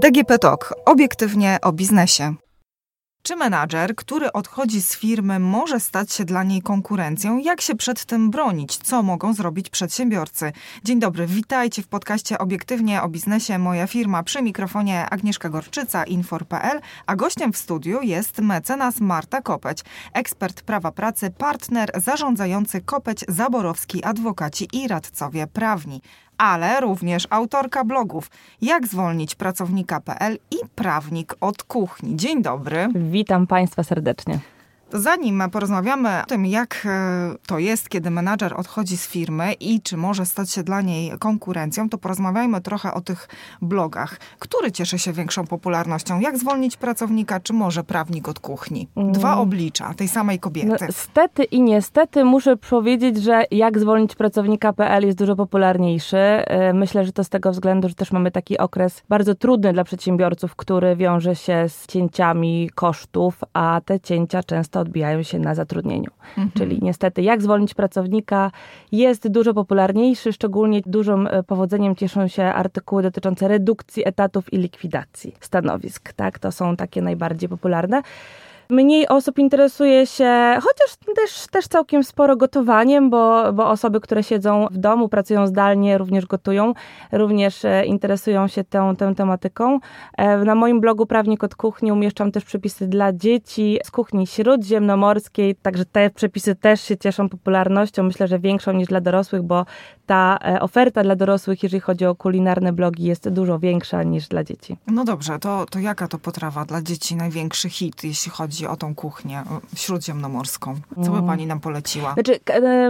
DGP Talk. Obiektywnie o biznesie. Czy menadżer, który odchodzi z firmy, może stać się dla niej konkurencją? Jak się przed tym bronić? Co mogą zrobić przedsiębiorcy? Dzień dobry, witajcie w podcaście Obiektywnie o biznesie. Moja firma, przy mikrofonie Agnieszka Gorczyca, infor.pl, a gościem w studiu jest mecenas Marta Kopeć, ekspert prawa pracy, partner zarządzający Kopeć Zaborowski, adwokaci i radcowie prawni, ale również autorka blogów Jak zwolnić pracownika.pl i Prawnik od kuchni. Dzień dobry. Witam Państwa serdecznie. Zanim porozmawiamy o tym, jak to jest, kiedy menadżer odchodzi z firmy i czy może stać się dla niej konkurencją, to porozmawiajmy trochę o tych blogach. Który cieszy się większą popularnością? Jak zwolnić pracownika, czy może Prawnik od kuchni? Dwa oblicza tej samej kobiety. No, stety i niestety muszę powiedzieć, że Jak zwolnić pracownika.pl jest dużo popularniejszy. Myślę, że to z tego względu, że też mamy taki okres bardzo trudny dla przedsiębiorców, który wiąże się z cięciami kosztów, a te cięcia często odbijają się na zatrudnieniu. Czyli niestety Jak zwolnić pracownika jest dużo popularniejszy, szczególnie dużym powodzeniem cieszą się artykuły dotyczące redukcji etatów i likwidacji stanowisk. Tak? To są takie najbardziej popularne. Mniej osób interesuje się, chociaż też całkiem sporo gotowaniem, bo osoby, które siedzą w domu, pracują zdalnie, również gotują, również interesują się tą tematyką. Na moim blogu Prawnik od kuchni umieszczam też przepisy dla dzieci z kuchni śródziemnomorskiej, także te przepisy też się cieszą popularnością, myślę, że większą niż dla dorosłych, bo ta oferta dla dorosłych, jeżeli chodzi o kulinarne blogi, jest dużo większa niż dla dzieci. No dobrze, to jaka to potrawa dla dzieci największy hit, jeśli chodzi o tą kuchnię śródziemnomorską? Co by Pani nam poleciła? Znaczy,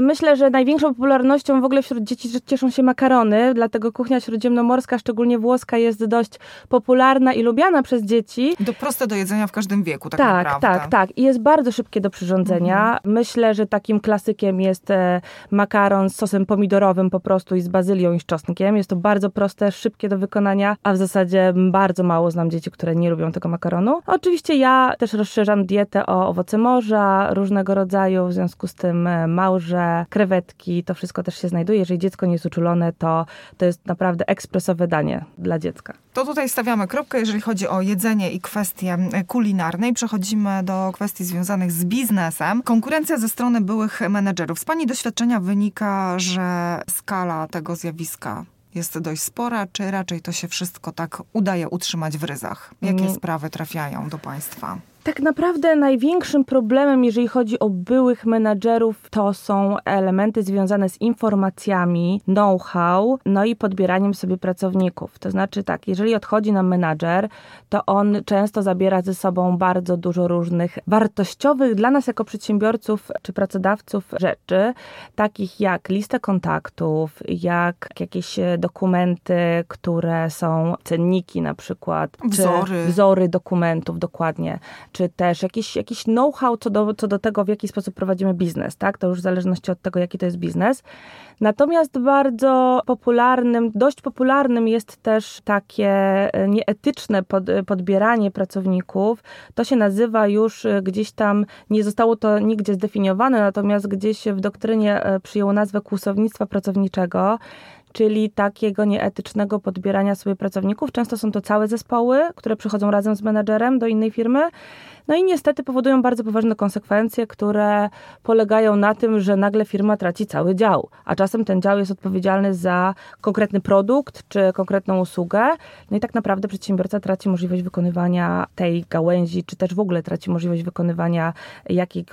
myślę, że największą popularnością w ogóle wśród dzieci cieszą się makarony, dlatego kuchnia śródziemnomorska, szczególnie włoska, jest dość popularna i lubiana przez dzieci. Proste do jedzenia w każdym wieku, tak naprawdę. Tak. I jest bardzo szybkie do przyrządzenia. Myślę, że takim klasykiem jest makaron z sosem pomidorowym po prostu i z bazylią i z czosnkiem. Jest to bardzo proste, szybkie do wykonania, a w zasadzie bardzo mało znam dzieci, które nie lubią tego makaronu. Oczywiście ja też rozszerzam dietę o owoce morza, różnego rodzaju, w związku z tym małże, krewetki, to wszystko też się znajduje. Jeżeli dziecko nie jest uczulone, to jest naprawdę ekspresowe danie dla dziecka. To tutaj stawiamy kropkę, jeżeli chodzi o jedzenie i kwestie kulinarnej. Przechodzimy do kwestii związanych z biznesem. Konkurencja ze strony byłych menedżerów. Z Pani doświadczenia wynika, że skala tego zjawiska jest dość spora, czy raczej to się wszystko tak udaje utrzymać w ryzach? Jakie sprawy trafiają do Państwa? Tak naprawdę największym problemem, jeżeli chodzi o byłych menadżerów, to są elementy związane z informacjami, know-how, no i podbieraniem sobie pracowników. To znaczy tak, jeżeli odchodzi nam menadżer, to on często zabiera ze sobą bardzo dużo różnych wartościowych dla nas jako przedsiębiorców czy pracodawców rzeczy, takich jak lista kontaktów, jak jakieś dokumenty, które są cenniki na przykład. Wzory dokumentów, dokładnie. Czy też jakiś know-how co do tego, w jaki sposób prowadzimy biznes, tak? To już w zależności od tego, jaki to jest biznes. Natomiast dość popularnym jest też takie nieetyczne podbieranie pracowników. To się nazywa już gdzieś tam, nie zostało to nigdzie zdefiniowane, natomiast gdzieś w doktrynie przyjęło nazwę kłusownictwa pracowniczego, czyli takiego nieetycznego podbierania sobie pracowników. Często są to całe zespoły, które przychodzą razem z menadżerem do innej firmy. No i niestety powodują bardzo poważne konsekwencje, które polegają na tym, że nagle firma traci cały dział, a czasem ten dział jest odpowiedzialny za konkretny produkt czy konkretną usługę. No i tak naprawdę przedsiębiorca traci możliwość wykonywania tej gałęzi, czy też w ogóle traci możliwość wykonywania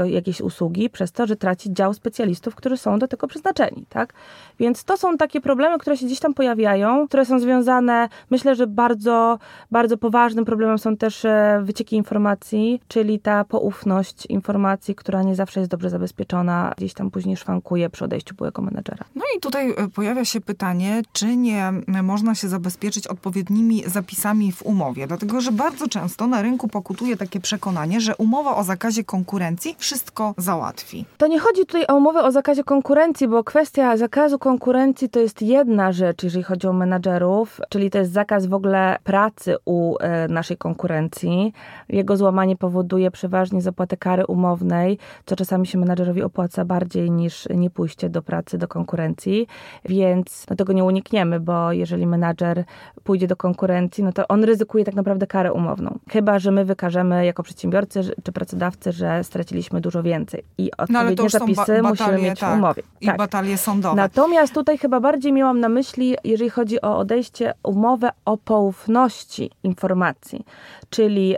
jakiejś usługi przez to, że traci dział specjalistów, którzy są do tego przeznaczeni, tak? Więc to są takie problemy, które się gdzieś tam pojawiają, które są związane, myślę, że bardzo, bardzo poważnym problemem są też wycieki informacji, czyli ta poufność informacji, która nie zawsze jest dobrze zabezpieczona, gdzieś tam później szwankuje przy odejściu byłego menedżera. No i tutaj pojawia się pytanie, czy nie można się zabezpieczyć odpowiednimi zapisami w umowie, dlatego że bardzo często na rynku pokutuje takie przekonanie, że umowa o zakazie konkurencji wszystko załatwi. To nie chodzi tutaj o umowę o zakazie konkurencji, bo kwestia zakazu konkurencji to jest jedna rzecz, jeżeli chodzi o menadżerów, czyli to jest zakaz w ogóle pracy u naszej konkurencji, jego złamanie powoduje powoduje przeważnie zapłatę kary umownej, co czasami się menadżerowi opłaca bardziej niż nie pójście do pracy, do konkurencji, więc no tego nie unikniemy, bo jeżeli menadżer pójdzie do konkurencji, no to on ryzykuje tak naprawdę karę umowną. Chyba że my wykażemy jako przedsiębiorcy czy pracodawcy, że straciliśmy dużo więcej i odpowiednie zapisy musimy mieć w umowie. I batalie sądowe. Natomiast tutaj chyba bardziej miałam na myśli, jeżeli chodzi o odejście, umowę o poufności informacji, czyli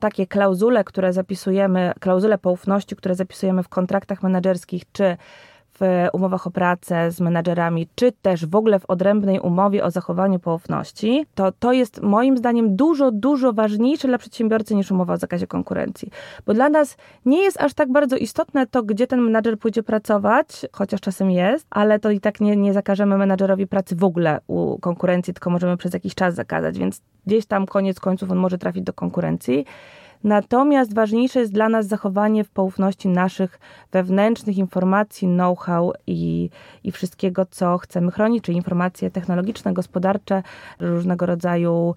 takie klauzule, które zapisujemy, klauzule poufności, które zapisujemy w kontraktach menedżerskich, czy w umowach o pracę z menadżerami, czy też w ogóle w odrębnej umowie o zachowaniu poufności, to jest moim zdaniem dużo ważniejsze dla przedsiębiorcy niż umowa o zakazie konkurencji. Bo dla nas nie jest aż tak bardzo istotne to, gdzie ten menadżer pójdzie pracować, chociaż czasem jest, ale to i tak nie zakażemy menadżerowi pracy w ogóle u konkurencji, tylko możemy przez jakiś czas zakazać, więc gdzieś tam koniec końców on może trafić do konkurencji. Natomiast ważniejsze jest dla nas zachowanie w poufności naszych wewnętrznych informacji, know-how i wszystkiego, co chcemy chronić, czyli informacje technologiczne, gospodarcze, różnego rodzaju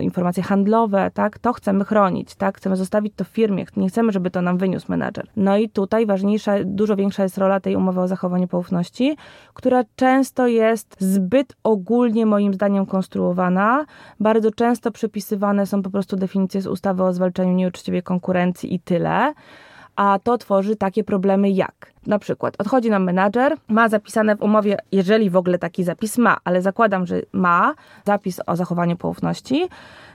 informacje handlowe, tak? To chcemy chronić, tak? Chcemy zostawić to w firmie, nie chcemy, żeby to nam wyniósł menadżer. No i tutaj ważniejsza, dużo większa jest rola tej umowy o zachowaniu poufności, która często jest zbyt ogólnie moim zdaniem konstruowana. Bardzo często przypisywane są po prostu definicje z ustawy o zwalczaniu nieuczciwej konkurencji i tyle, a to tworzy takie problemy jak na przykład odchodzi nam menadżer, ma zapisane w umowie, jeżeli w ogóle taki zapis ma, ale zakładam, że ma zapis o zachowaniu poufności,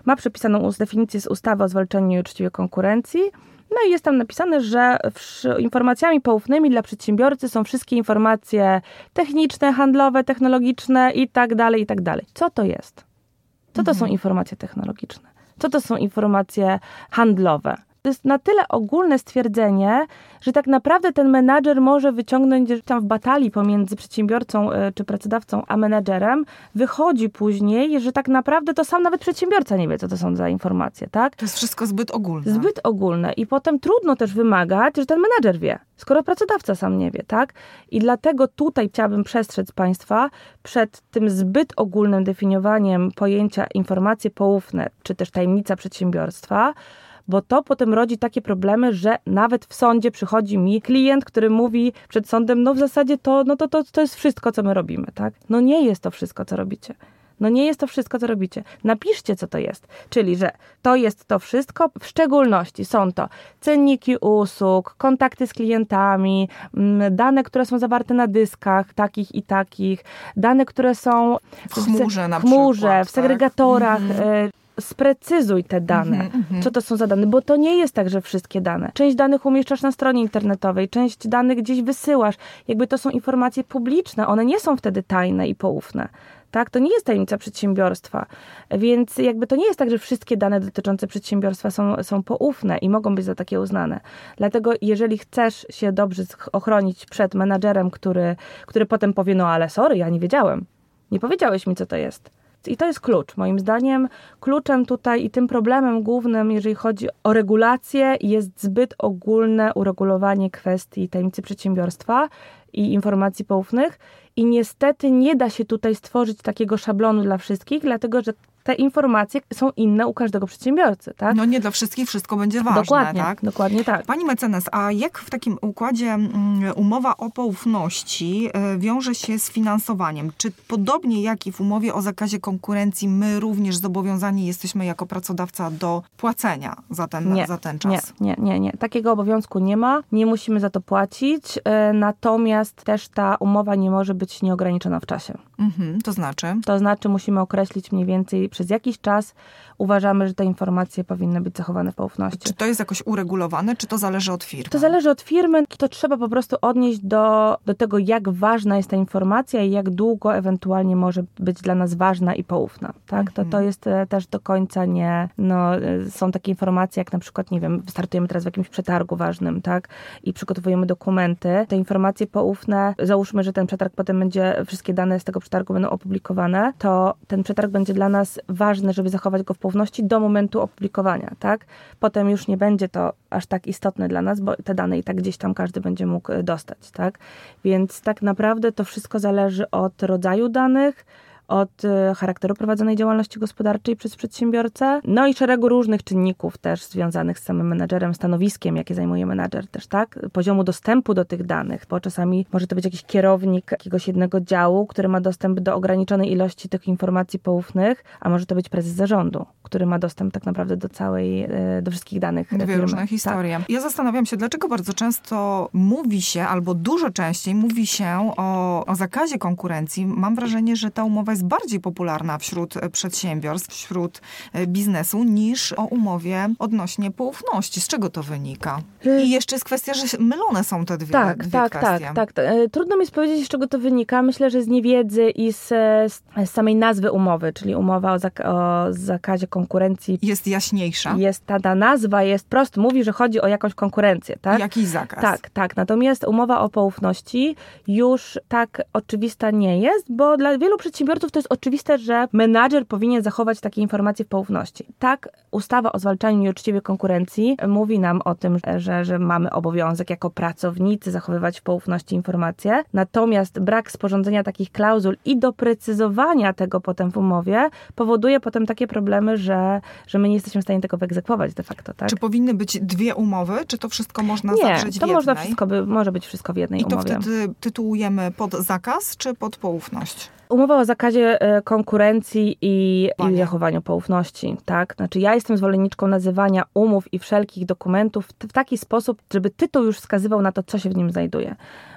ma przepisaną definicję z ustawy o zwalczaniu nieuczciwej konkurencji, no i jest tam napisane, że informacjami poufnymi dla przedsiębiorcy są wszystkie informacje techniczne, handlowe, technologiczne i tak dalej, i tak dalej. Co to jest? Co to są informacje technologiczne? Co to są informacje handlowe? To jest na tyle ogólne stwierdzenie, że tak naprawdę ten menadżer może wyciągnąć, że tam w batalii pomiędzy przedsiębiorcą czy pracodawcą a menadżerem wychodzi później, że tak naprawdę to sam nawet przedsiębiorca nie wie, co to są za informacje, tak? To jest wszystko zbyt ogólne. Zbyt ogólne i potem trudno też wymagać, że ten menadżer wie, skoro pracodawca sam nie wie, tak? I dlatego tutaj chciałabym przestrzec Państwa przed tym zbyt ogólnym definiowaniem pojęcia informacje poufne, czy też tajemnica przedsiębiorstwa, bo to potem rodzi takie problemy, że nawet w sądzie przychodzi mi klient, który mówi przed sądem, no w zasadzie to jest wszystko, co my robimy, tak? No nie jest to wszystko, co robicie. No nie jest to wszystko, co robicie. Napiszcie, co to jest. Czyli, że to jest to wszystko, w szczególności są to cenniki usług, kontakty z klientami, dane, które są zawarte na dyskach takich i takich, dane, które są w chmurze, na przykład, w segregatorach, tak? Sprecyzuj te dane, co to są za dane, bo to nie jest tak, że wszystkie dane. Część danych umieszczasz na stronie internetowej, część danych gdzieś wysyłasz. Jakby to są informacje publiczne, one nie są wtedy tajne i poufne. Tak? To nie jest tajemnica przedsiębiorstwa. Więc jakby to nie jest tak, że wszystkie dane dotyczące przedsiębiorstwa są poufne i mogą być za takie uznane. Dlatego jeżeli chcesz się dobrze ochronić przed menadżerem, który potem powie, no ale sorry, ja nie wiedziałem. Nie powiedziałeś mi, co to jest. I to jest klucz. Moim zdaniem kluczem tutaj i tym problemem głównym, jeżeli chodzi o regulację, jest zbyt ogólne uregulowanie kwestii tajemnicy przedsiębiorstwa i informacji poufnych. I niestety nie da się tutaj stworzyć takiego szablonu dla wszystkich, dlatego że te informacje są inne u każdego przedsiębiorcy, tak? No nie dla wszystkich wszystko będzie ważne, dokładnie, tak? Dokładnie tak. Pani mecenas, a jak w takim układzie umowa o poufności wiąże się z finansowaniem? Czy podobnie jak i w umowie o zakazie konkurencji my również zobowiązani jesteśmy jako pracodawca do płacenia za ten czas? Nie. Takiego obowiązku nie ma. Nie musimy za to płacić, natomiast też ta umowa nie może być nieograniczona w czasie. To znaczy? To znaczy musimy określić mniej więcej przez jakiś czas uważamy, że te informacje powinny być zachowane w poufności. Czy to jest jakoś uregulowane, czy to zależy od firmy? To zależy od firmy, to trzeba po prostu odnieść do tego, jak ważna jest ta informacja i jak długo ewentualnie może być dla nas ważna i poufna. Tak? To jest też do końca nie... No, są takie informacje, jak na przykład, nie wiem, startujemy teraz w jakimś przetargu ważnym, tak? I przygotowujemy dokumenty. Te informacje poufne, załóżmy, że ten przetarg potem będzie, wszystkie dane z tego przetargu będą opublikowane, to ten przetarg będzie dla nas ważny, żeby zachować go w poufności do momentu opublikowania, tak? Potem już nie będzie to aż tak istotne dla nas, bo te dane i tak gdzieś tam każdy będzie mógł dostać, tak? Więc tak naprawdę to wszystko zależy od rodzaju danych, od charakteru prowadzonej działalności gospodarczej przez przedsiębiorcę, no i szeregu różnych czynników też związanych z samym menadżerem, stanowiskiem, jakie zajmuje menadżer też, tak? Poziomu dostępu do tych danych, bo czasami może to być jakiś kierownik jakiegoś jednego działu, który ma dostęp do ograniczonej ilości tych informacji poufnych, a może to być prezes zarządu, który ma dostęp tak naprawdę do całej, do wszystkich danych. Dwie różne historie. Tak. Ja zastanawiam się, dlaczego bardzo często mówi się, albo dużo częściej mówi się o zakazie konkurencji. Mam wrażenie, że ta umowa jest bardziej popularna wśród przedsiębiorstw, wśród biznesu, niż o umowie odnośnie poufności. Z czego to wynika? I jeszcze jest kwestia, że mylone są te dwie kwestie. Tak. Trudno mi jest powiedzieć, z czego to wynika. Myślę, że z niewiedzy i z samej nazwy umowy, czyli umowa o zakazie konkurencji. Jest jaśniejsza. Jest ta nazwa, jest prost, mówi, że chodzi o jakąś konkurencję, tak? Jakiś zakaz. Tak. Natomiast umowa o poufności już tak oczywista nie jest, bo dla wielu przedsiębiorców to jest oczywiste, że menadżer powinien zachować takie informacje w poufności. Tak, ustawa o zwalczaniu nieuczciwej konkurencji mówi nam o tym, że mamy obowiązek jako pracownicy zachowywać w poufności informacje, natomiast brak sporządzenia takich klauzul i doprecyzowania tego potem w umowie powoduje potem takie problemy, że my nie jesteśmy w stanie tego wyegzekwować de facto, tak? Czy powinny być dwie umowy? Czy to wszystko można zawrzeć w jednej? Nie, to może być wszystko w jednej umowie. I to wtedy tytułujemy pod zakaz czy pod poufność? Umowa o zakazie konkurencji i zachowaniu poufności, tak? Znaczy ja jestem zwolenniczką nazywania umów i wszelkich dokumentów w taki sposób, żeby tytuł już wskazywał na to, co się w nim znajduje.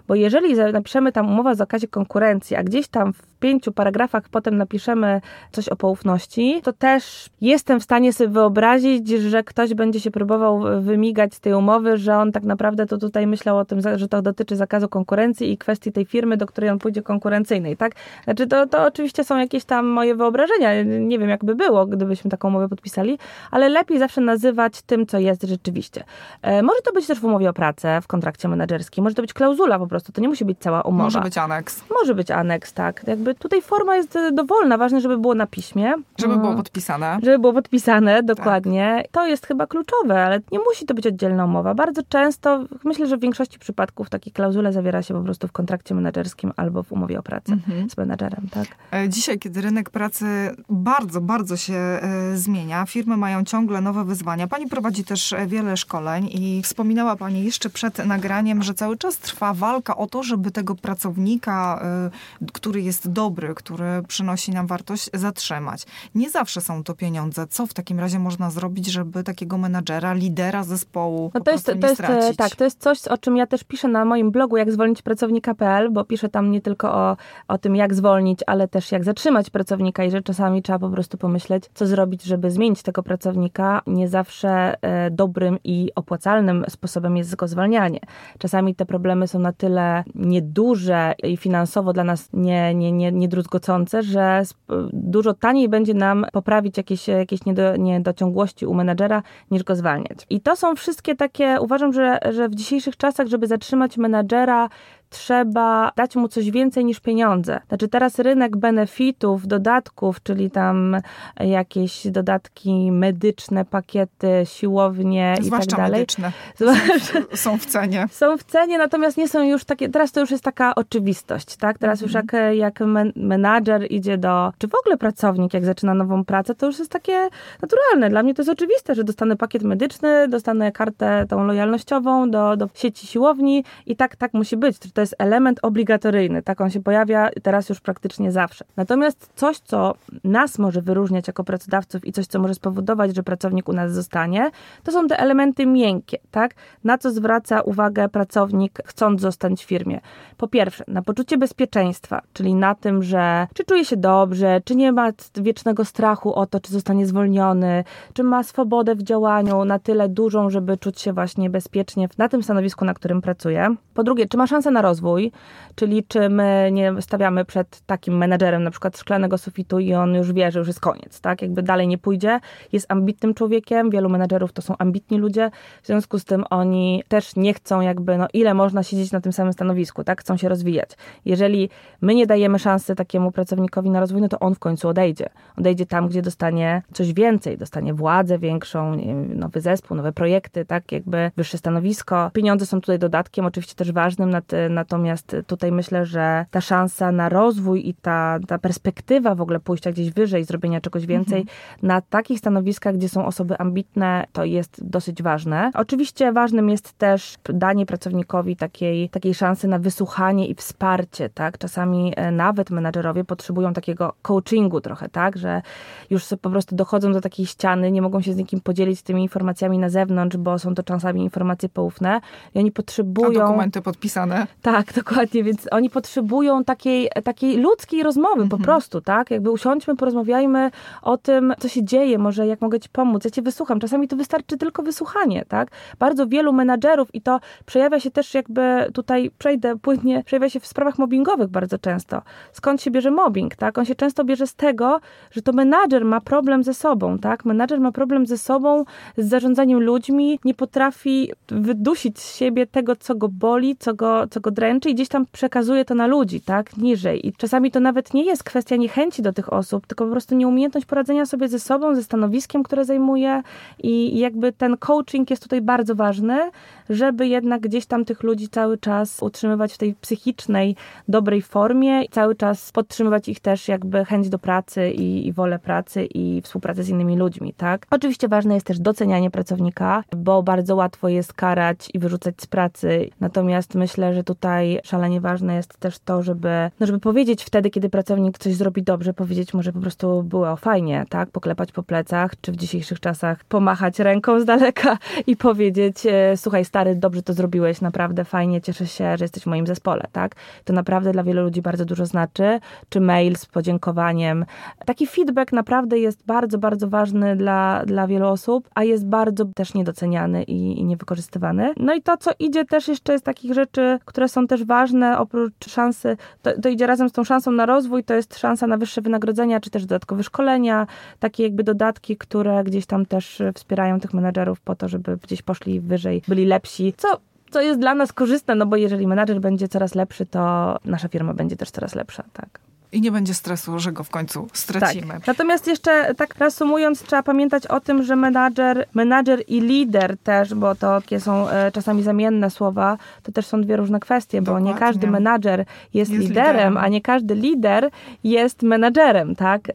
Bo jeżeli napiszemy tam umowę o zakazie konkurencji, a gdzieś tam w 5 paragrafach potem napiszemy coś o poufności, to też jestem w stanie sobie wyobrazić, że ktoś będzie się próbował wymigać z tej umowy, że on tak naprawdę to tutaj myślał o tym, że to dotyczy zakazu konkurencji i kwestii tej firmy, do której on pójdzie konkurencyjnej, tak? Znaczy to oczywiście są jakieś tam moje wyobrażenia, nie wiem jakby było, gdybyśmy taką umowę podpisali, ale lepiej zawsze nazywać tym, co jest rzeczywiście. Może to być też w umowie o pracę, w kontrakcie menedżerskim, może to być klauzula po prostu, to nie musi być cała umowa. Może być aneks. Może być aneks, tak. Jakby tutaj forma jest dowolna, ważne, żeby było na piśmie. Żeby było podpisane. Żeby było podpisane, dokładnie. Tak. To jest chyba kluczowe, ale nie musi to być oddzielna umowa. Bardzo często, myślę, że w większości przypadków takie klauzule zawiera się po prostu w kontrakcie menedżerskim albo w umowie o pracę z menedżerem, tak. Dzisiaj, kiedy rynek pracy bardzo, bardzo się zmienia, firmy mają ciągle nowe wyzwania. Pani prowadzi też wiele szkoleń i wspominała Pani jeszcze przed nagraniem, że cały czas trwa walka o to, żeby tego pracownika, który jest dobry, który przynosi nam wartość, zatrzymać. Nie zawsze są to pieniądze. Co w takim razie można zrobić, żeby takiego menadżera, lidera zespołu stracić? Tak, to jest coś, o czym ja też piszę na moim blogu jak zwolnić pracownika.pl, bo piszę tam nie tylko o tym, jak zwolnić, ale też jak zatrzymać pracownika i że czasami trzeba po prostu pomyśleć, co zrobić, żeby zmienić tego pracownika. Nie zawsze dobrym i opłacalnym sposobem jest go zwalnianie. Czasami te problemy są na tyle nieduże i finansowo dla nas niedruzgocące, że dużo taniej będzie nam poprawić jakieś niedociągłości u menadżera, niż go zwalniać. I to są wszystkie takie, uważam, że w dzisiejszych czasach, żeby zatrzymać menadżera, trzeba dać mu coś więcej niż pieniądze. Znaczy teraz rynek benefitów, dodatków, czyli tam jakieś dodatki medyczne, pakiety, siłownie i tak dalej. Zwłaszcza medyczne. Są w cenie. Są w cenie, natomiast nie są już takie, teraz to już jest taka oczywistość, tak? Teraz już jak menadżer idzie czy w ogóle pracownik, jak zaczyna nową pracę, to już jest takie naturalne. Dla mnie to jest oczywiste, że dostanę pakiet medyczny, dostanę kartę tą lojalnościową do sieci siłowni i tak musi być. To jest element obligatoryjny, tak on się pojawia teraz już praktycznie zawsze. Natomiast coś, co nas może wyróżniać jako pracodawców i coś, co może spowodować, że pracownik u nas zostanie, to są te elementy miękkie, tak? Na co zwraca uwagę pracownik, chcąc zostać w firmie? Po pierwsze, na poczucie bezpieczeństwa, czyli na tym, że czy czuje się dobrze, czy nie ma wiecznego strachu o to, czy zostanie zwolniony, czy ma swobodę w działaniu na tyle dużą, żeby czuć się właśnie bezpiecznie na tym stanowisku, na którym pracuje. Po drugie, czy ma szansę na rozwój, czyli czy my nie stawiamy przed takim menadżerem na przykład szklanego sufitu i on już wie, że już jest koniec, tak? Jakby dalej nie pójdzie. Jest ambitnym człowiekiem, wielu menadżerów to są ambitni ludzie, w związku z tym oni też nie chcą jakby, ile można siedzieć na tym samym stanowisku, tak? Chcą się rozwijać. Jeżeli my nie dajemy szansy takiemu pracownikowi na rozwój, no to on w końcu odejdzie. Odejdzie tam, gdzie dostanie coś więcej, dostanie władzę większą, nowy zespół, nowe projekty, tak? Jakby wyższe stanowisko. Pieniądze są tutaj dodatkiem, oczywiście też ważnym na natomiast tutaj myślę, że ta szansa na rozwój i ta perspektywa w ogóle pójścia gdzieś wyżej, zrobienia czegoś więcej na takich stanowiskach, gdzie są osoby ambitne, to jest dosyć ważne. Oczywiście ważnym jest też danie pracownikowi takiej szansy na wysłuchanie i wsparcie, tak? Czasami nawet menadżerowie potrzebują takiego coachingu trochę, tak? Że już po prostu dochodzą do takiej ściany, nie mogą się z nikim podzielić tymi informacjami na zewnątrz, bo są to czasami informacje poufne i oni potrzebują... A dokumenty podpisane. Tak, dokładnie, więc oni potrzebują takiej ludzkiej rozmowy po prostu, tak? Jakby usiądźmy, porozmawiajmy o tym, co się dzieje, może jak mogę ci pomóc, ja cię wysłucham. Czasami to wystarczy tylko wysłuchanie, tak? Bardzo wielu menadżerów, i to przejawia się też jakby, tutaj przejdę płynnie, przejawia się w sprawach mobbingowych bardzo często. Skąd się bierze mobbing, tak? On się często bierze z tego, że to menadżer ma problem ze sobą, tak? Menadżer ma problem ze sobą, z zarządzaniem ludźmi, nie potrafi wydusić z siebie tego, co go boli, co go dręczy i gdzieś tam przekazuje to na ludzi, tak? Niżej. I czasami to nawet nie jest kwestia niechęci do tych osób, tylko po prostu nieumiejętność poradzenia sobie ze sobą, ze stanowiskiem, które zajmuje, i jakby ten coaching jest tutaj bardzo ważny, żeby jednak gdzieś tam tych ludzi cały czas utrzymywać w tej psychicznej, dobrej formie i cały czas podtrzymywać ich też jakby chęć do pracy i wolę pracy i współpracę z innymi ludźmi, tak? Oczywiście ważne jest też docenianie pracownika, bo bardzo łatwo jest karać i wyrzucać z pracy, natomiast myślę, że tutaj szalenie ważne jest też to, żeby powiedzieć wtedy, kiedy pracownik coś zrobi dobrze, powiedzieć może po prostu było fajnie, tak? Poklepać po plecach, czy w dzisiejszych czasach pomachać ręką z daleka i powiedzieć, słuchaj stary, dobrze to zrobiłeś, naprawdę fajnie, cieszę się, że jesteś w moim zespole, tak? To naprawdę dla wielu ludzi bardzo dużo znaczy, czy mail z podziękowaniem. Taki feedback naprawdę jest bardzo, bardzo ważny dla wielu osób, a jest bardzo też niedoceniany i niewykorzystywany. No i to, co idzie też jeszcze z takich rzeczy, które są też ważne, oprócz szansy, to idzie razem z tą szansą na rozwój, to jest szansa na wyższe wynagrodzenia, czy też dodatkowe szkolenia, takie jakby dodatki, które gdzieś tam też wspierają tych menadżerów po to, żeby gdzieś poszli wyżej, byli lepsi, co jest dla nas korzystne, no bo jeżeli menadżer będzie coraz lepszy, to nasza firma będzie też coraz lepsza, tak. I nie będzie stresu, że go w końcu stracimy. Tak. Natomiast jeszcze tak reasumując, trzeba pamiętać o tym, że menadżer i lider też, bo to takie są czasami zamienne słowa, to też są dwie różne kwestie, dokładnie. Bo nie każdy menadżer jest liderem, a nie każdy lider jest menadżerem, tak?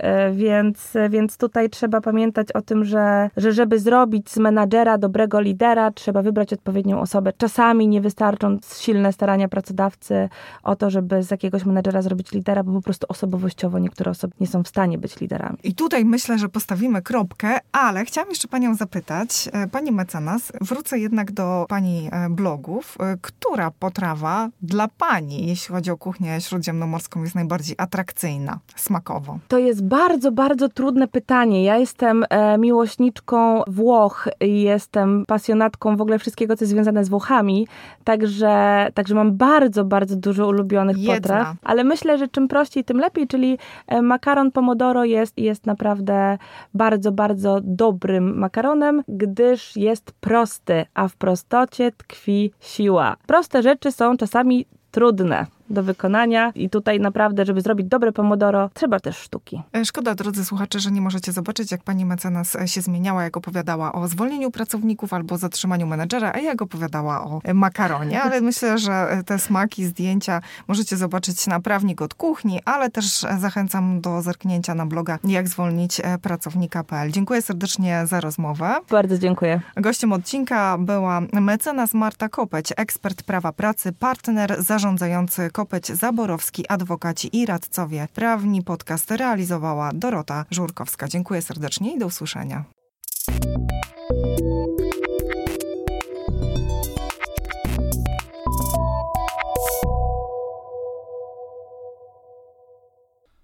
Więc tutaj trzeba pamiętać o tym, że żeby zrobić z menadżera dobrego lidera, trzeba wybrać odpowiednią osobę. Czasami nie wystarczą silne starania pracodawcy o to, żeby z jakiegoś menadżera zrobić lidera, bo po prostu osobowościowo niektóre osoby nie są w stanie być liderami. I tutaj myślę, że postawimy kropkę, ale chciałam jeszcze panią zapytać, pani mecenas, wrócę jednak do pani blogów, która potrawa dla pani, jeśli chodzi o kuchnię śródziemnomorską, jest najbardziej atrakcyjna smakowo? To jest bardzo, bardzo trudne pytanie. Ja jestem miłośniczką Włoch i jestem pasjonatką w ogóle wszystkiego, co jest związane z Włochami, także mam bardzo, bardzo dużo ulubionych potraw, ale myślę, że czym prościej, tym lepiej, czyli makaron pomodoro jest naprawdę bardzo, bardzo dobrym makaronem, gdyż jest prosty, a w prostocie tkwi siła. Proste rzeczy są czasami trudne do wykonania i tutaj naprawdę, żeby zrobić dobre pomodoro, trzeba też sztuki. Szkoda, drodzy słuchacze, że nie możecie zobaczyć, jak pani mecenas się zmieniała, jak opowiadała o zwolnieniu pracowników albo o zatrzymaniu menedżera, a jak opowiadała o makaronie, ale myślę, że te smaki, zdjęcia możecie zobaczyć na Prawnik od kuchni, ale też zachęcam do zerknięcia na bloga Jak zwolnić pracownika.pl. Dziękuję serdecznie za rozmowę. Bardzo dziękuję. Gościem odcinka była mecenas Marta Kopeć, ekspert prawa pracy, partner zarządzający Kopeć Zaborowski, adwokaci i radcowie prawni. Podcast realizowała Dorota Żurkowska. Dziękuję serdecznie i do usłyszenia.